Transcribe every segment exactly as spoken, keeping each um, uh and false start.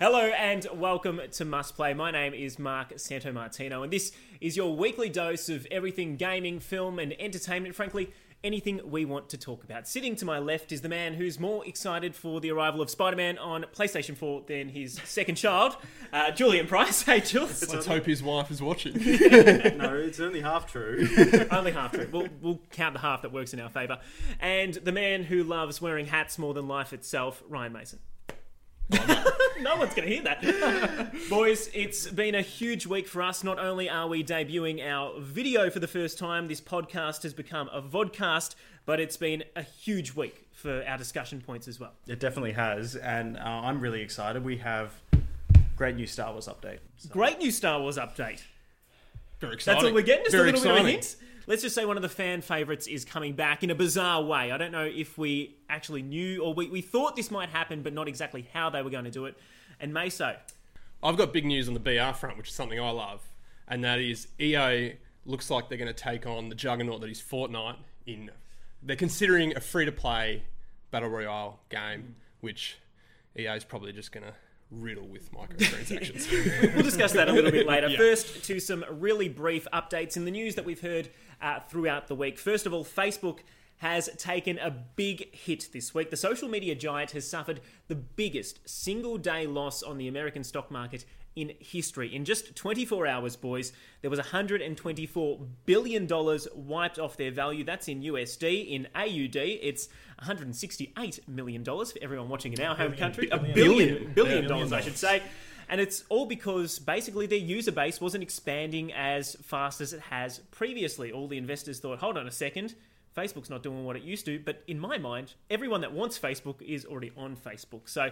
Hello and welcome to Must Play. My name is Mark Santomartino, and this is your weekly dose of everything gaming, film and entertainment, frankly, anything we want to talk about. Sitting to my left is the man who's more excited for the arrival of Spider-Man on PlayStation four than his second child, uh, Julian Price. Hey, Jules. Let's hope his wife is watching. No, it's only half true. Only half true. We'll, we'll count the half that works in our favour. And the man who loves wearing hats more than life itself, Ryan Mason. No one's going to hear that. Boys, it's been a huge week for us. Not only are we debuting our video for the first time, this podcast has become a vodcast, but it's been a huge week for our discussion points as well. It definitely has, and uh, I'm really excited. We have great new Star Wars update. So. Great new Star Wars update. Very exciting. That's all we're getting, just Very a little exciting. bit of a hint. Let's just say one of the fan favourites is coming back in a bizarre way. I don't know if we actually knew or we, we thought this might happen, but not exactly how they were going to do it. And Meso. I've got big news on the B R front, which is something I love. And that is E A looks like they're going to take on the juggernaut that is Fortnite. In They're considering a free-to-play Battle Royale game, which E A is probably just going to riddle with microtransactions. We'll discuss that a little bit later. Yeah. First, to some really brief updates in the news that we've heard uh, throughout the week. First of all, Facebook has taken a big hit this week. The social media giant has suffered the biggest single-day loss on the American stock market in history. In just twenty-four hours, boys, there was one hundred twenty-four billion dollars wiped off their value. That's in U S D. In A U D, it's one hundred sixty-eight million dollars for everyone watching in our home country. A billion, billion dollars, I should say. And it's all because basically their user base wasn't expanding as fast as it has previously. All the investors thought, hold on a second, Facebook's not doing what it used to. But in my mind, everyone that wants Facebook is already on Facebook. So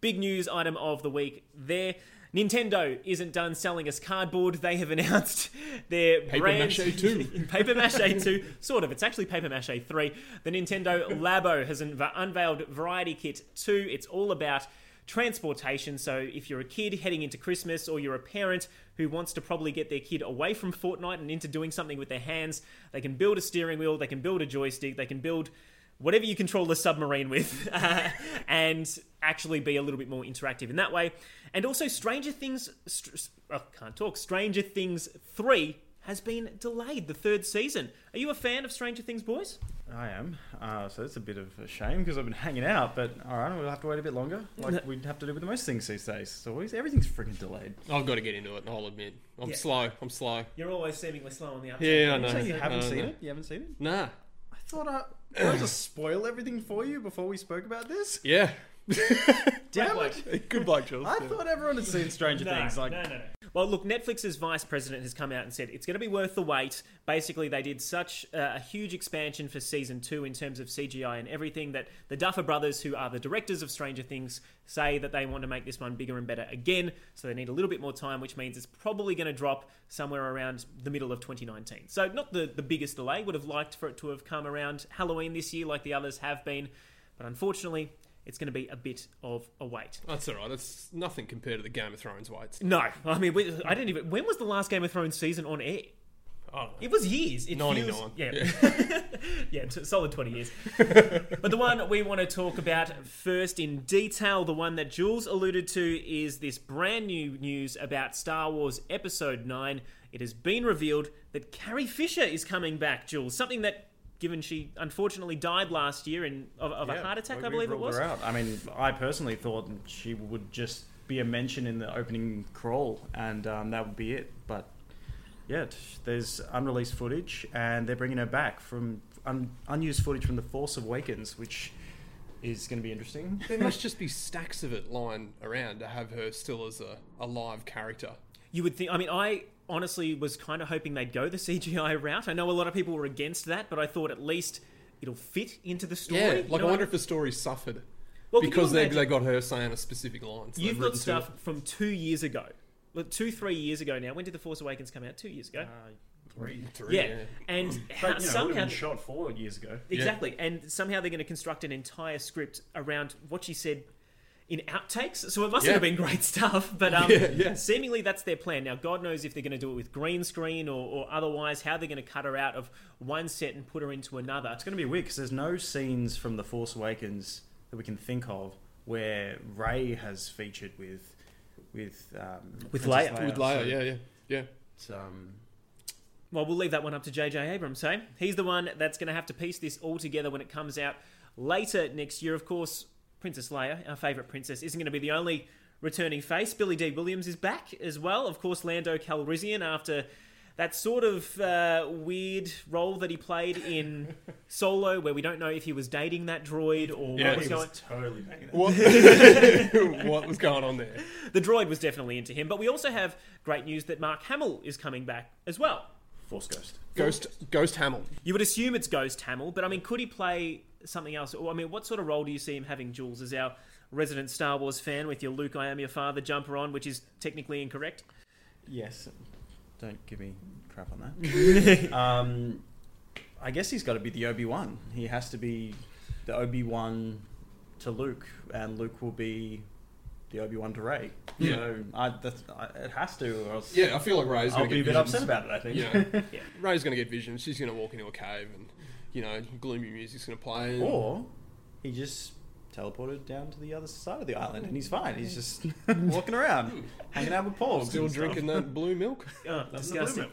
big news item of the week there. Nintendo isn't done selling us cardboard. They have announced their paper brand... Paper Mache two. Paper Mache two. Sort of. It's actually Paper Mache three. The Nintendo Labo has un- unveiled Variety Kit two. It's all about transportation. So if you're a kid heading into Christmas, or you're a parent who wants to probably get their kid away from Fortnite and into doing something with their hands, they can build a steering wheel, they can build a joystick, they can build whatever you control the submarine with, uh, and actually be a little bit more interactive in that way. And also Stranger Things... Str- oh, can't talk. Stranger Things three has been delayed, the third season. Are you a fan of Stranger Things, boys? I am. Uh, so that's a bit of a shame, because I've been hanging out, but all right, we'll have to wait a bit longer, like we'd have to do with the most things these days. So always, everything's freaking delayed. I've got to get into it, I'll admit. I'm yeah. slow. I'm slow. You're always seemingly slow on the uptake. Yeah, I know. So you haven't no, seen no. it? You haven't seen it? Nah. I thought I... Can I just spoil everything for you before we spoke about this? Yeah. Damn it. Good luck, Jules. I yeah. thought everyone had seen Stranger no, Things. Like... No, no, no. Well, look, Netflix's vice president has come out and said it's going to be worth the wait. Basically, they did such a huge expansion for season two in terms of C G I and everything that the Duffer brothers, who are the directors of Stranger Things, say that they want to make this one bigger and better again. So they need a little bit more time, which means it's probably going to drop somewhere around the middle of twenty nineteen. So not the, the biggest delay. Would have liked for it to have come around Halloween this year like the others have been. But unfortunately, it's going to be a bit of a wait. That's all right. That's nothing compared to the Game of Thrones waits. No. I mean, we, I didn't even... When was the last Game of Thrones season on air? Oh, it was years. It ninety-nine. Feels, yeah. Yeah, yeah t- solid twenty years. But the one we want to talk about first in detail, the one that Jules alluded to, is this brand new news about Star Wars Episode nine. It has been revealed that Carrie Fisher is coming back, Jules. Something that... Given she unfortunately died last year in of, of yeah, a heart attack, I believe it was. Her out. I mean, I personally thought she would just be a mention in the opening crawl, and um, that would be it. But yeah, there's unreleased footage, and they're bringing her back from un- unused footage from The Force Awakens, which is going to be interesting. There must just be stacks of it lying around to have her still as a, a live character. You would think. I mean, I honestly was kind of hoping they'd go the C G I route. I know a lot of people were against that, but I thought at least it'll fit into the story. Yeah, like, you know, I wonder if the story suffered well, because they they got her saying a specific line. So you've got stuff from two years ago. Well, two, three years ago now. When did The Force Awakens come out? Two years ago? Uh, three. Three, yeah. yeah. And but, how, you know, somehow... it would have been shot four years ago. Exactly. Yeah. And somehow they're going to construct an entire script around what she said in outtakes, so it must yeah. have been great stuff, but um, yeah, yeah. seemingly that's their plan. Now, God knows if they're going to do it with green screen or, or otherwise, how they're going to cut her out of one set and put her into another. It's going to be weird, because there's no scenes from The Force Awakens that we can think of where Rey has featured with with um, with Leia. Leia. With Leia, so, yeah, yeah, yeah. It's, um, well, we'll leave that one up to J J Abrams, hey? He's the one that's going to have to piece this all together when it comes out later next year. Of course, Princess Leia, our favourite princess, isn't going to be the only returning face. Billy Dee Williams is back as well. Of course, Lando Calrissian, after that sort of uh, weird role that he played in Solo, where we don't know if he was dating that droid or yeah, what was he going on. Totally dating that droid. What? What was going on there? The droid was definitely into him. But we also have great news that Mark Hamill is coming back as well. Force Ghost. Ghost Ghost Hamill. You would assume it's Ghost Hamill, but I mean, could he play something else? Or I mean, what sort of role do you see him having, Jules, as our resident Star Wars fan with your Luke, I am your father jumper on, which is technically incorrect? Yes. Don't give me crap on that. um, I guess he's got to be the Obi-Wan. He has to be the Obi-Wan to Luke, and Luke will be the Obi-Wan to Rey. Yeah. So I, that's, I, it has to. Or else yeah, I feel like Rey's going to get visions. I'll be a bit upset about it, I think. Yeah. yeah. Rey's going to get visions. She's going to walk into a cave and, you know, gloomy music's going to play. And... Or he just teleported down to the other side of the island and he's fine. He's just walking around, hanging out with Paul. Still drinking that blue milk. Oh, disgusting.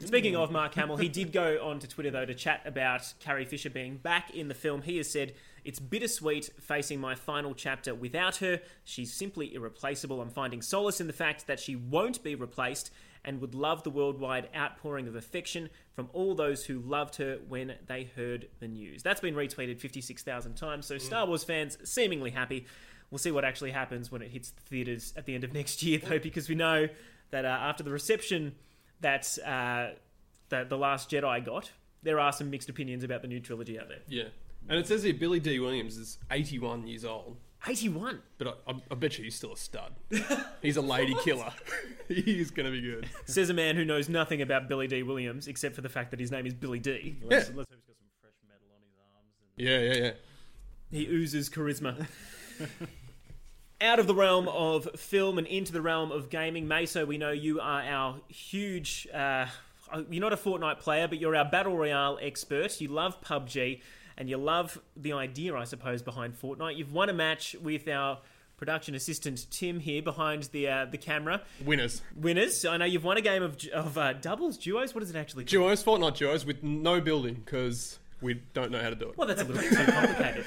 Speaking of Mark Hamill, he did go on to Twitter, though, to chat about Carrie Fisher being back in the film. He has said, "It's bittersweet facing my final chapter without her. She's simply irreplaceable. I'm finding solace in the fact that she won't be replaced and would love the worldwide outpouring of affection from all those who loved her when they heard the news." That's been retweeted fifty-six thousand times, so Star Wars fans seemingly happy. We'll see what actually happens when it hits the theatres at the end of next year, though, because we know that uh, after the reception that, uh, that The Last Jedi got, there are some mixed opinions about the new trilogy out there. Yeah. And it says here Billy Dee Williams is eighty-one years old. eighty-one? But I, I, I bet you he's still a stud. He's a lady killer. He's going to be good. Says a man who knows nothing about Billy Dee Williams, except for the fact that his name is Billy Dee. Yeah. Let's, let's hope he's got some fresh metal on his arms. And... Yeah, yeah, yeah. He oozes charisma. Out of the realm of film and into the realm of gaming, Meso, we know you are our huge... Uh, you're not a Fortnite player, but you're our Battle Royale expert. You love P U B G. And you love the idea, I suppose, behind Fortnite. You've won a match with our production assistant, Tim, here behind the uh, the camera. Winners. Winners. I know you've won a game of of uh, doubles, duos. What is it actually called? Duos, Fortnite duos with no building because we don't know how to do it. Well, that's a little bit too complicated.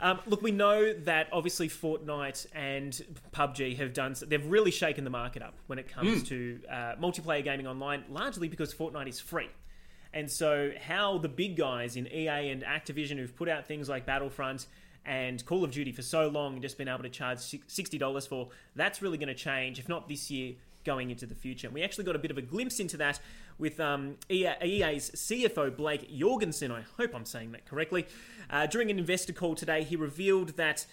Um, look, we know that obviously Fortnite and P U B G have done... They've really shaken the market up when it comes mm. to uh, multiplayer gaming online, largely because Fortnite is free. And so how the big guys in E A and Activision, who've put out things like Battlefront and Call of Duty for so long and just been able to charge sixty dollars for, that's really going to change, if not this year, going into the future. And we actually got a bit of a glimpse into that with um, E A, E A's C F O, Blake Jorgensen. I hope I'm saying that correctly. Uh, during an investor call today, he revealed that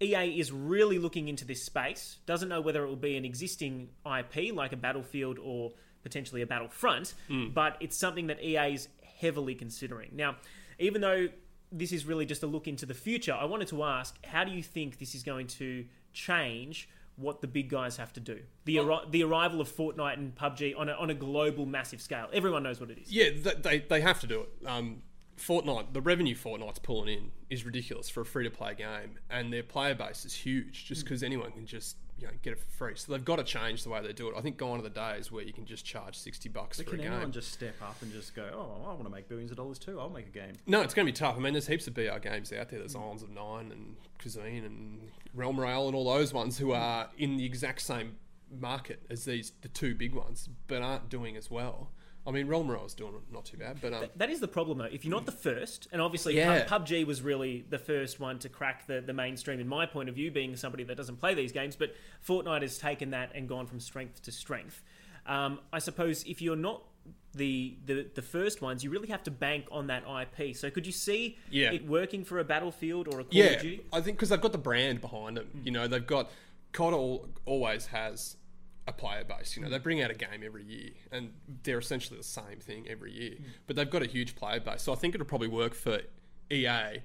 E A is really looking into this space, doesn't know whether it will be an existing I P like a Battlefield or... potentially a Battlefront, mm. but it's something that E A is heavily considering. Now, even though this is really just a look into the future, I wanted to ask, how do you think this is going to change what the big guys have to do? The well, ar- the arrival of Fortnite and P U B G on a, on a global, massive scale. Everyone knows what it is. Yeah, they, they have to do it. Um, Fortnite, the revenue Fortnite's pulling in is ridiculous for a free-to-play game, and their player base is huge just because mm. anyone can just... You know, get it for free. So they've got to change the way they do it. I think gone are the days where you can just charge sixty bucks but for a game. Can anyone just step up and just go, oh, I want to make billions of dollars too. I'll make a game. No, it's going to be tough. I mean, there's heaps of B R games out there. There's mm. Islands of Nine and Cuisine and Realm Rail and all those ones who are in the exact same market as these, the two big ones, but aren't doing as well. I mean, Realm Rail's doing not too bad, but... Um, that, that is the problem, though. If you're not the first, and obviously yeah. P U B G was really the first one to crack the, the mainstream, in my point of view, being somebody that doesn't play these games, but Fortnite has taken that and gone from strength to strength. Um, I suppose if you're not the, the the first ones, you really have to bank on that I P. So could you see yeah. it working for a Battlefield or a Call yeah, of Duty? Yeah, I think because they've got the brand behind it. Mm. You know, they've got... C O D always has... a player base, you know, they bring out a game every year and they're essentially the same thing every year, mm. but they've got a huge player base, so I think it'll probably work for E A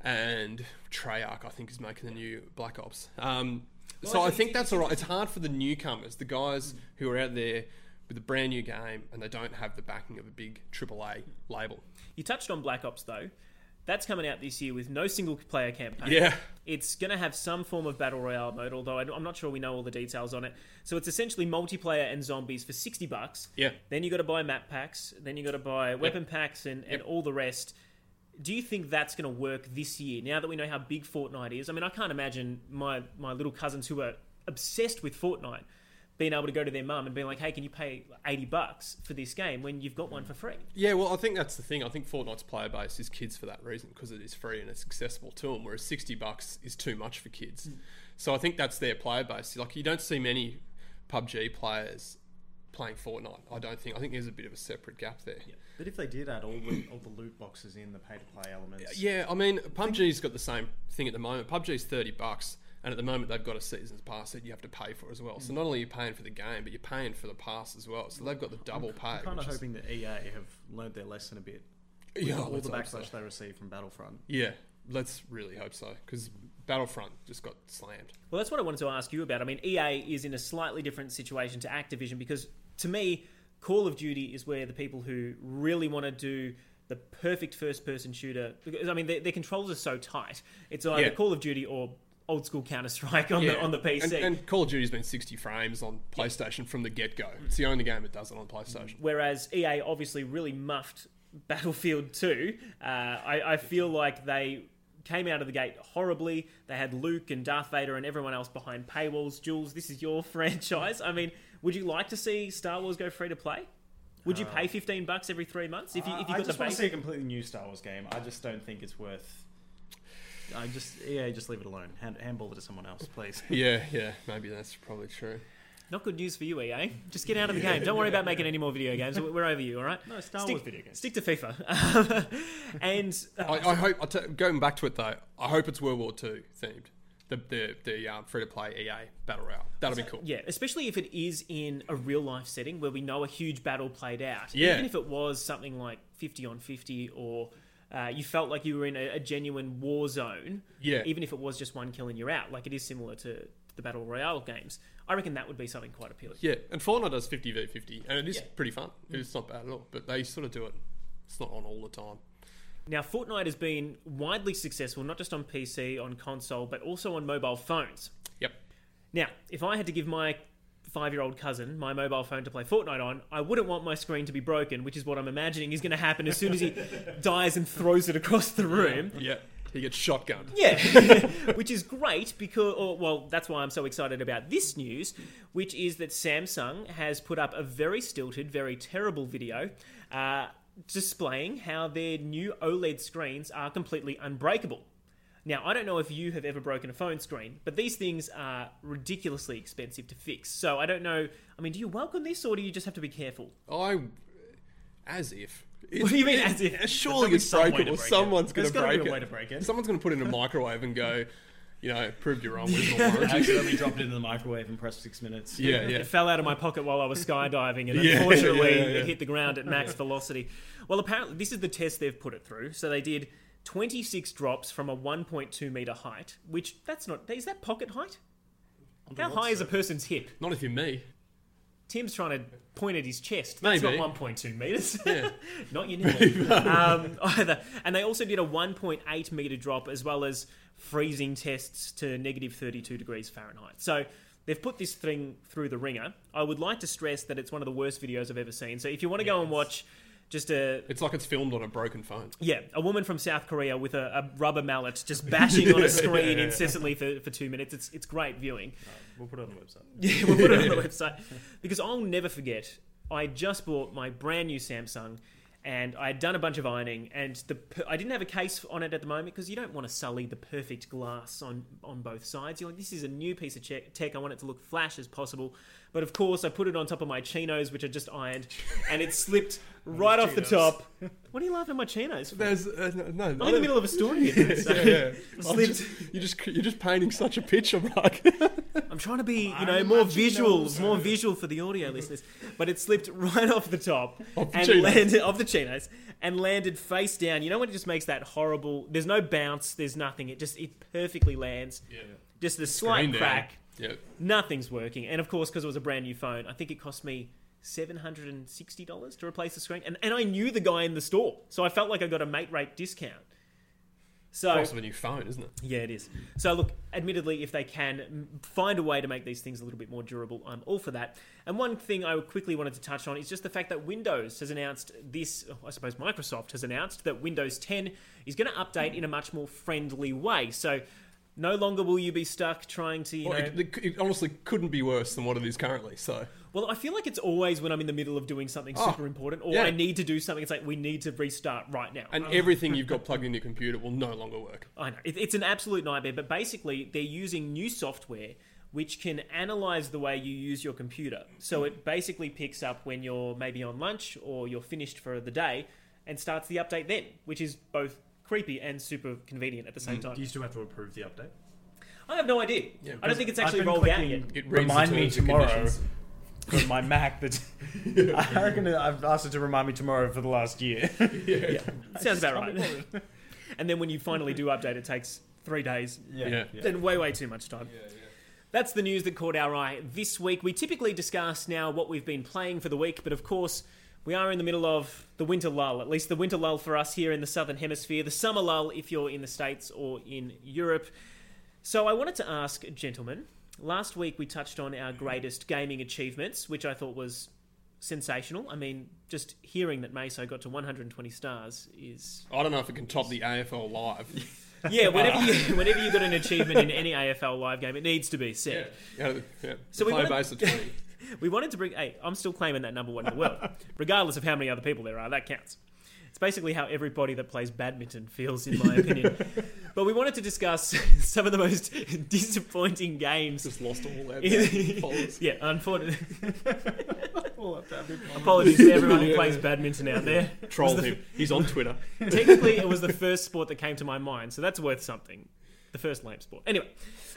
and Treyarch. I think is making the new Black Ops, um, well, so I think, I think that's alright. It's hard for the newcomers, the guys mm. who are out there with a brand new game and they don't have the backing of a big triple A label. You touched on Black Ops though. That's coming out this year with no single-player campaign. Yeah. It's going to have some form of Battle Royale mode, although I'm not sure we know all the details on it. So it's essentially multiplayer and zombies for sixty bucks. Yeah. Then you got to buy map packs. Then you got to buy weapon yep. packs and, yep. and all the rest. Do you think that's going to work this year, now that we know how big Fortnite is? I mean, I can't imagine my, my little cousins who are obsessed with Fortnite being able to go to their mum and being like, hey, can you pay eighty bucks for this game when you've got one for free? Yeah, well, I think that's the thing. I think Fortnite's player base is kids for that reason, because it is free and it's accessible to them, whereas sixty bucks is too much for kids. Mm. So I think that's their player base. Like, you don't see many P U B G players playing Fortnite, I don't think. I think there's a bit of a separate gap there. Yeah. But if they did add all the all the loot boxes in, the pay-to-play elements... Yeah, I mean, P U B G's got the same thing at the moment. P U B G's thirty bucks. And at the moment, they've got a season's pass that you have to pay for as well. So not only are you paying for the game, but you're paying for the pass as well. So they've got the double I'm, pay. I'm kind of hoping is... that E A have learned their lesson a bit. Yeah, all the backlash so. they received from Battlefront. Yeah, let's really hope so. Because Battlefront just got slammed. Well, that's what I wanted to ask you about. I mean, E A is in a slightly different situation to Activision because, to me, Call of Duty is where the people who really want to do the perfect first-person shooter... Because, I mean, their, their controls are so tight. It's either yeah. Call of Duty or... old school Counter-Strike on yeah. the on the P C. And, and Call of Duty's been sixty frames on PlayStation yeah. from the get-go. It's the only game that does it on PlayStation. Whereas E A obviously really muffed Battlefield two. Uh, I, I feel like they came out of the gate horribly. They had Luke and Darth Vader and everyone else behind paywalls. Jules, this is your franchise. I mean, would you like to see Star Wars go free-to-play? Would you pay fifteen bucks every three months? If you, if you uh, got I just the want basic? to see a completely new Star Wars game. I just don't think it's worth... I just E A, just leave it alone. Hand, handball it to someone else, please. Yeah, yeah, maybe that's probably true. Not good news for you, E A. Just get out of the yeah, game. Don't worry yeah, about making yeah. any more video games. We're over you, all right? No, Star stick, Wars video games. Stick to FIFA. and uh, I, I hope. I t- going back to it though, I hope it's World War Two themed. The the, the um, free to play E A Battle Royale. That'll so, be cool. Yeah, especially if it is in a real life setting where we know a huge battle played out. Yeah. Even if it was something like fifty on fifty or. Uh, you felt like you were in a, a genuine war zone, yeah. even if it was just one kill and you're out, like it is similar to the Battle Royale games. I reckon that would be something quite appealing. Yeah, and Fortnite does fifty v fifty, and it is yeah. pretty fun. Mm. It's not bad at all, but they sort of do it. It's not on all the time. Now, Fortnite has been widely successful, not just on P C, on console, but also on mobile phones. Yep. Now, if I had to give my five-year-old cousin my mobile phone to play Fortnite on, I wouldn't want my screen to be broken, which is what I'm imagining is going to happen as soon as he dies and throws it across the room. Yeah, he gets shotgunned. Yeah, which is great because, or, well, that's why I'm so excited about this news, which is that Samsung has put up a very stilted, very terrible video uh, displaying how their new OLED screens are completely unbreakable. Now, I don't know if you have ever broken a phone screen, but these things are ridiculously expensive to fix. So I don't know. I mean, do you welcome this or do you just have to be careful? I, as if. It's, what do you mean as if? Surely it's breakable. Someone's going to break it. There's got to be a way to break it. Someone's going to put it in a microwave and go, you know, proved you wrong with no warranty. I accidentally dropped it in the microwave and pressed six minutes. Yeah, yeah. It fell out of my pocket while I was skydiving and yeah, unfortunately yeah, yeah. it hit the ground at max velocity. Well, apparently this is the test they've put it through. So they did twenty-six drops from a one point two metre height, which that's not... Is that pocket height? How high so. is a person's hip? Not if you're me. Tim's trying to point at his chest. That's Maybe. not one point two metres. Yeah. Not your nipple. um, either. And they also did a one point eight metre drop as well as freezing tests to negative thirty-two degrees Fahrenheit. So they've put this thing through the ringer. I would like to stress that it's one of the worst videos I've ever seen. So if you want to yes. go and watch... Just a... It's like it's filmed on a broken phone. Yeah, a woman from South Korea with a, a rubber mallet just bashing on a screen yeah, yeah, yeah. incessantly for, for two minutes. It's it's great viewing. Uh, we'll put it on the website. Yeah, we'll put it on the website. Because I'll never forget, I just bought my brand new Samsung and I had done a bunch of ironing and the I didn't have a case on it at the moment because you don't want to sully the perfect glass on, on both sides. You're like, this is a new piece of tech. I want it to look flash as possible. But of course, I put it on top of my chinos, which are just ironed, and it slipped right off chinos. the top. What are you laughing at my chinos for? There's, uh, no, no, I'm no. in the middle of a story here. So yeah, yeah. Slipped. Just, you're, just, you're just painting such a picture, Mark. I'm trying to be, you know, I'm more visuals, more visual for the audio listeners. But it slipped right off the top of the and chinos. landed off the chinos and landed face down. You know when it just makes that horrible... There's no bounce, there's nothing. It just it perfectly lands. Yeah. Just the slight Screen crack. Down. Yep. Nothing's working. And of course, because it was a brand new phone, I think it cost me seven hundred sixty dollars to replace the screen. And, and I knew the guy in the store. So I felt like I got a mate rate discount. So it's awesome a new phone, isn't it? Yeah, it is. So look, admittedly, if they can find a way to make these things a little bit more durable, I'm all for that. And one thing I quickly wanted to touch on is just the fact that Windows has announced this, I suppose Microsoft has announced that Windows ten is going to update in a much more friendly way. So no longer will you be stuck trying to, you well, know... It, it honestly couldn't be worse than what it is currently, so... Well, I feel like it's always when I'm in the middle of doing something oh, super important, or yeah. I need to do something, it's like, we need to restart right now. And oh. everything you've got plugged into your computer will no longer work. I know. It, it's an absolute nightmare, but basically, they're using new software which can analyse the way you use your computer. So it basically picks up when you're maybe on lunch, or you're finished for the day, and starts the update then, which is both... creepy and super convenient at the same time. Do you still have to approve the update? I have no idea. Yeah, I don't think it's actually rolled out yet. It remind me tomorrow for my Mac that I reckon I've asked it to remind me tomorrow for the last year. yeah. yeah. Sounds about right. And then when you finally do update, it takes three days. Yeah. yeah. yeah. Then way, way too much time. Yeah, yeah. That's the news that caught our eye this week. We typically discuss now what we've been playing for the week, but of course... we are in the middle of the winter lull, at least the winter lull for us here in the Southern Hemisphere, the summer lull if you're in the States or in Europe. So I wanted to ask, gentlemen, last week we touched on our greatest gaming achievements, which I thought was sensational. I mean, just hearing that Meso got to one hundred twenty stars is... I don't know if it can top is... the A F L Live. Yeah, whenever you whenever you got an achievement in any A F L Live game, it needs to be said. Yeah, yeah, yeah. So we play wanted... base of twenty. We wanted to bring... Hey, I'm still claiming that number one in the world. Regardless of how many other people there are, that counts. It's basically how everybody that plays badminton feels, in my opinion. But we wanted to discuss some of the most disappointing games... Just lost all our followers. Yeah, unfortunately. Apologies to everyone who plays badminton out there. Troll the, him. He's on Twitter. Technically, it was the first sport that came to my mind, so that's worth something. The first lame sport. Anyway,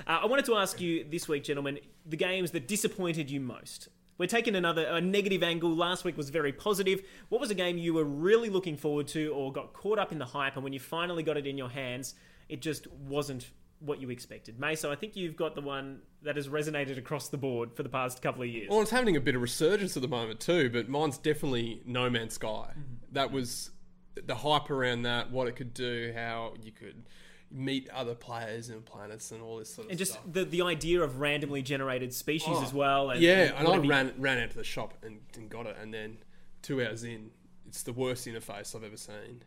uh, I wanted to ask you this week, gentlemen, the games that disappointed you most. We're taking another a negative angle. Last week was very positive. What was a game you were really looking forward to or got caught up in the hype, and when you finally got it in your hands, it just wasn't what you expected? May, so I think you've got the one that has resonated across the board for the past couple of years. Well, it's having a bit of resurgence at the moment too, but mine's definitely No Man's Sky. Mm-hmm. That was the hype around that, what it could do, how you could... meet other players and planets and all this sort of and just stuff. The, the idea of randomly generated species oh, as well. And, yeah, and, and I you... ran ran out to the shop and, and got it, and then two hours in, it's the worst interface I've ever seen.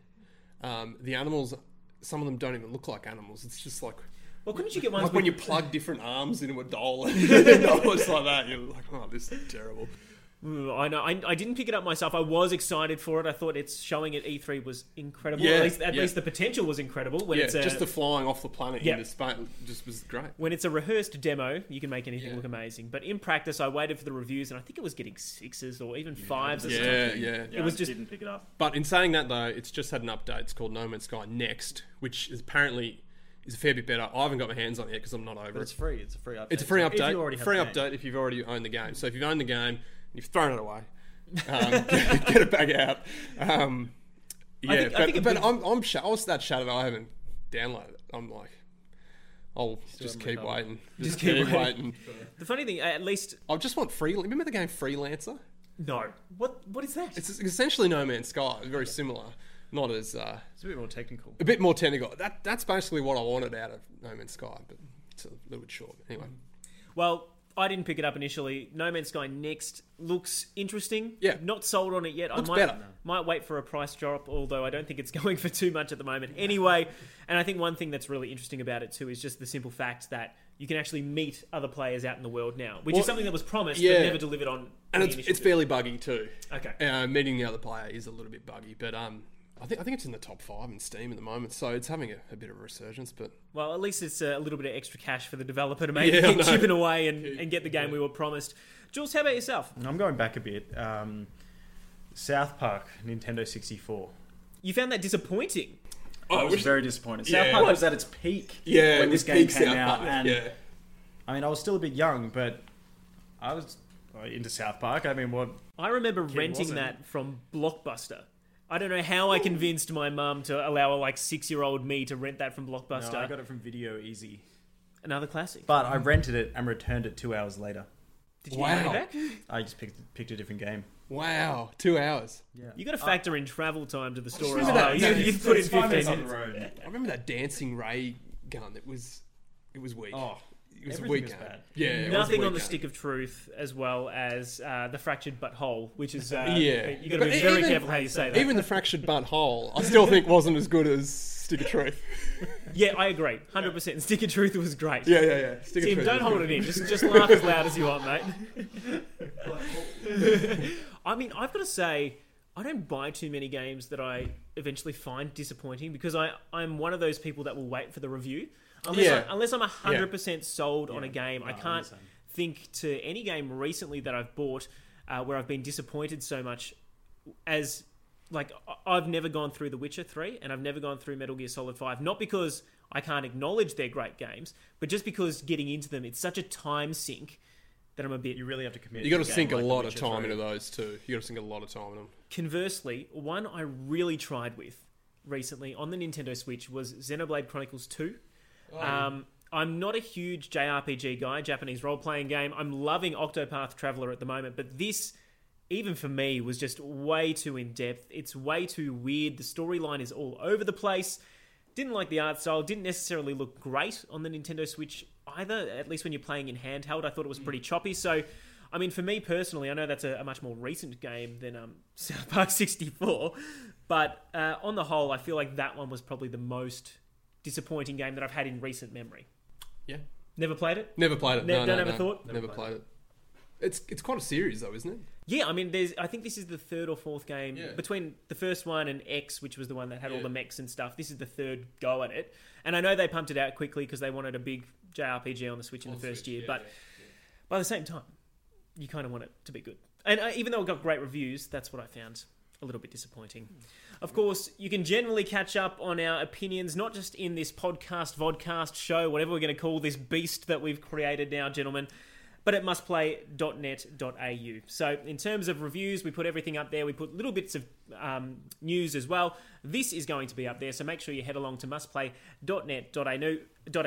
Um, the animals, some of them don't even look like animals. It's just like... Well, couldn't you get ones... Like when, when you plug different arms into a doll and it's like that. You're like, oh, this is terrible. I know. I, I didn't pick it up myself. I was excited for it. I thought its showing at E three was incredible. Yeah, at least, at yeah. least the potential was incredible. When yeah, it's a, just the flying off the planet yeah. into space just was great. When it's a rehearsed demo, you can make anything yeah. look amazing. But in practice, I waited for the reviews, and I think it was getting sixes or even yeah. fives. Or yeah, something. yeah, yeah. It was I just didn't pick it up. But in saying that, though, it's just had an update. It's called No Man's Sky Next, which is apparently. It's a fair bit better. I haven't got my hands on it yet because I'm not over but it's it. It's free. It's a free update. It's a free update. If you already have free update if you've already owned the game. So if you've owned the game, you've thrown it away. Um, get, get it back out. Um, yeah, I think, but, I think but been... I'm I'm sh- I was that shattered. I haven't downloaded it. I'm like, I'll just keep waiting. Just, just keep waiting. Just keep waiting. The funny thing, at least I just want free. Remember the game Freelancer? No. What what is that? It's essentially No Man's Sky. Very yeah. similar. Not as... Uh, it's a bit more technical. A bit more technical. That That's basically what I wanted out of No Man's Sky, but it's a little bit short. Anyway. Well, I didn't pick it up initially. No Man's Sky Next looks interesting. Yeah. Not sold on it yet. Looks I might, better. Might wait for a price drop, although I don't think it's going for too much at the moment. Anyway, and I think one thing that's really interesting about it too is just the simple fact that you can actually meet other players out in the world now, which well, is something that was promised yeah. but never delivered on. And it's, it's fairly buggy too. Okay. Uh, meeting the other player is a little bit buggy, but... um. I think I think it's in the top five in Steam at the moment, so it's having a, a bit of a resurgence. But well, at least it's a little bit of extra cash for the developer to make yeah, keep chipping away and, and get the game yeah. we were promised. Jules, how about yourself? I'm going back a bit. Um, South Park, Nintendo sixty-four. You found that disappointing? Oh, I was very disappointed. Yeah. South Park was at its peak yeah, when this game came South out. Park, and yeah. I mean, I was still a bit young, but I was into South Park. I mean, what? I remember renting that from Blockbuster. I don't know how I convinced my mum to allow a like six-year-old me to rent that from Blockbuster. No, I got it from Video Easy. Another classic. But I rented it and returned it two hours later. Did you wow. get it back? I just picked, picked a different game. Wow, two hours. Yeah. You got to factor uh, in travel time to the store. Oh, that, you, you put in fifteen minutes on the road. I remember that dancing Rey gun. It was, it was weak. Oh, it was a weak gun. Bad. Yeah, nothing on the gun. Stick of Truth, as well as uh, the Fractured But Whole, which is uh, yeah. You got to be very even, careful how you say that. Even the Fractured But Whole, I still think wasn't as good as Stick of Truth. Yeah, I agree, hundred percent. Stick of Truth was great. Yeah, yeah, yeah. Stick Tim, of Truth don't hold good. It in. Just, just laugh as loud as you want, mate. I mean, I've got to say, I don't buy too many games that I eventually find disappointing because I, I'm one of those people that will wait for the review. Unless, yeah. I, unless I'm one hundred percent yeah. sold yeah. on a game, no, I can't think to any game recently that I've bought uh, where I've been disappointed so much as... Like, I've never gone through The Witcher three and I've never gone through Metal Gear Solid five. Not because I can't acknowledge they're great games, but just because getting into them, it's such a time sink that I'm a bit... You really have to commit. You've got to sink a lot of time into those too. You've got to sink a lot of time in them. Conversely, one I really tried with recently on the Nintendo Switch was Xenoblade Chronicles two. Oh. Um, I'm not a huge J R P G guy, Japanese role-playing game. I'm loving Octopath Traveler at the moment, but this... even for me, was just way too in-depth. It's way too weird. The storyline is all over the place. Didn't like the art style. Didn't necessarily look great on the Nintendo Switch either, at least when you're playing in handheld. I thought it was pretty choppy. So, I mean, for me personally, I know that's a, a much more recent game than um, South Park sixty-four. But uh, on the whole, I feel like that one was probably the most disappointing game that I've had in recent memory. Yeah. Never played it? Never played it. Ne- no, don't no, have no. a thought? Never, Never played, played it. it. It's it's quite a series though, isn't it? Yeah, I mean, there's. I think this is the third or fourth game yeah. between the first one and X, which was the one that had yeah. all the mechs and stuff. This is the third go at it, and I know they pumped it out quickly because they wanted a big J R P G on the Switch on in the first Switch, year. Yeah, but yeah, yeah. by the same time, you kind of want it to be good. And uh, even though it got great reviews, that's what I found a little bit disappointing. Of course, you can generally catch up on our opinions, not just in this podcast, vodcast, show, whatever we're going to call this beast that we've created now, gentlemen. But at must play dot net dot a u. So in terms of reviews, we put everything up there. We put little bits of um, news as well. This is going to be up there, so make sure you head along to must play dot net dot a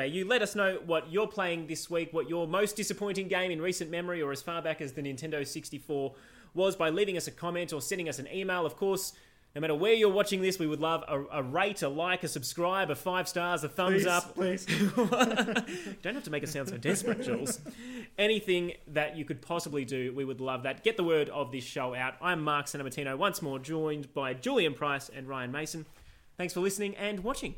u. Let us know what you're playing this week, what your most disappointing game in recent memory or as far back as the Nintendo sixty-four was by leaving us a comment or sending us an email. Of course, no matter where you're watching this, we would love a, a rate, a like, a subscribe, a five stars, a thumbs please, up. Please, don't have to make it sound so desperate, Jules. Anything that you could possibly do, we would love that. Get the word of this show out. I'm Mark Santomartino, once more joined by Julian Price and Ryan Mason. Thanks for listening and watching.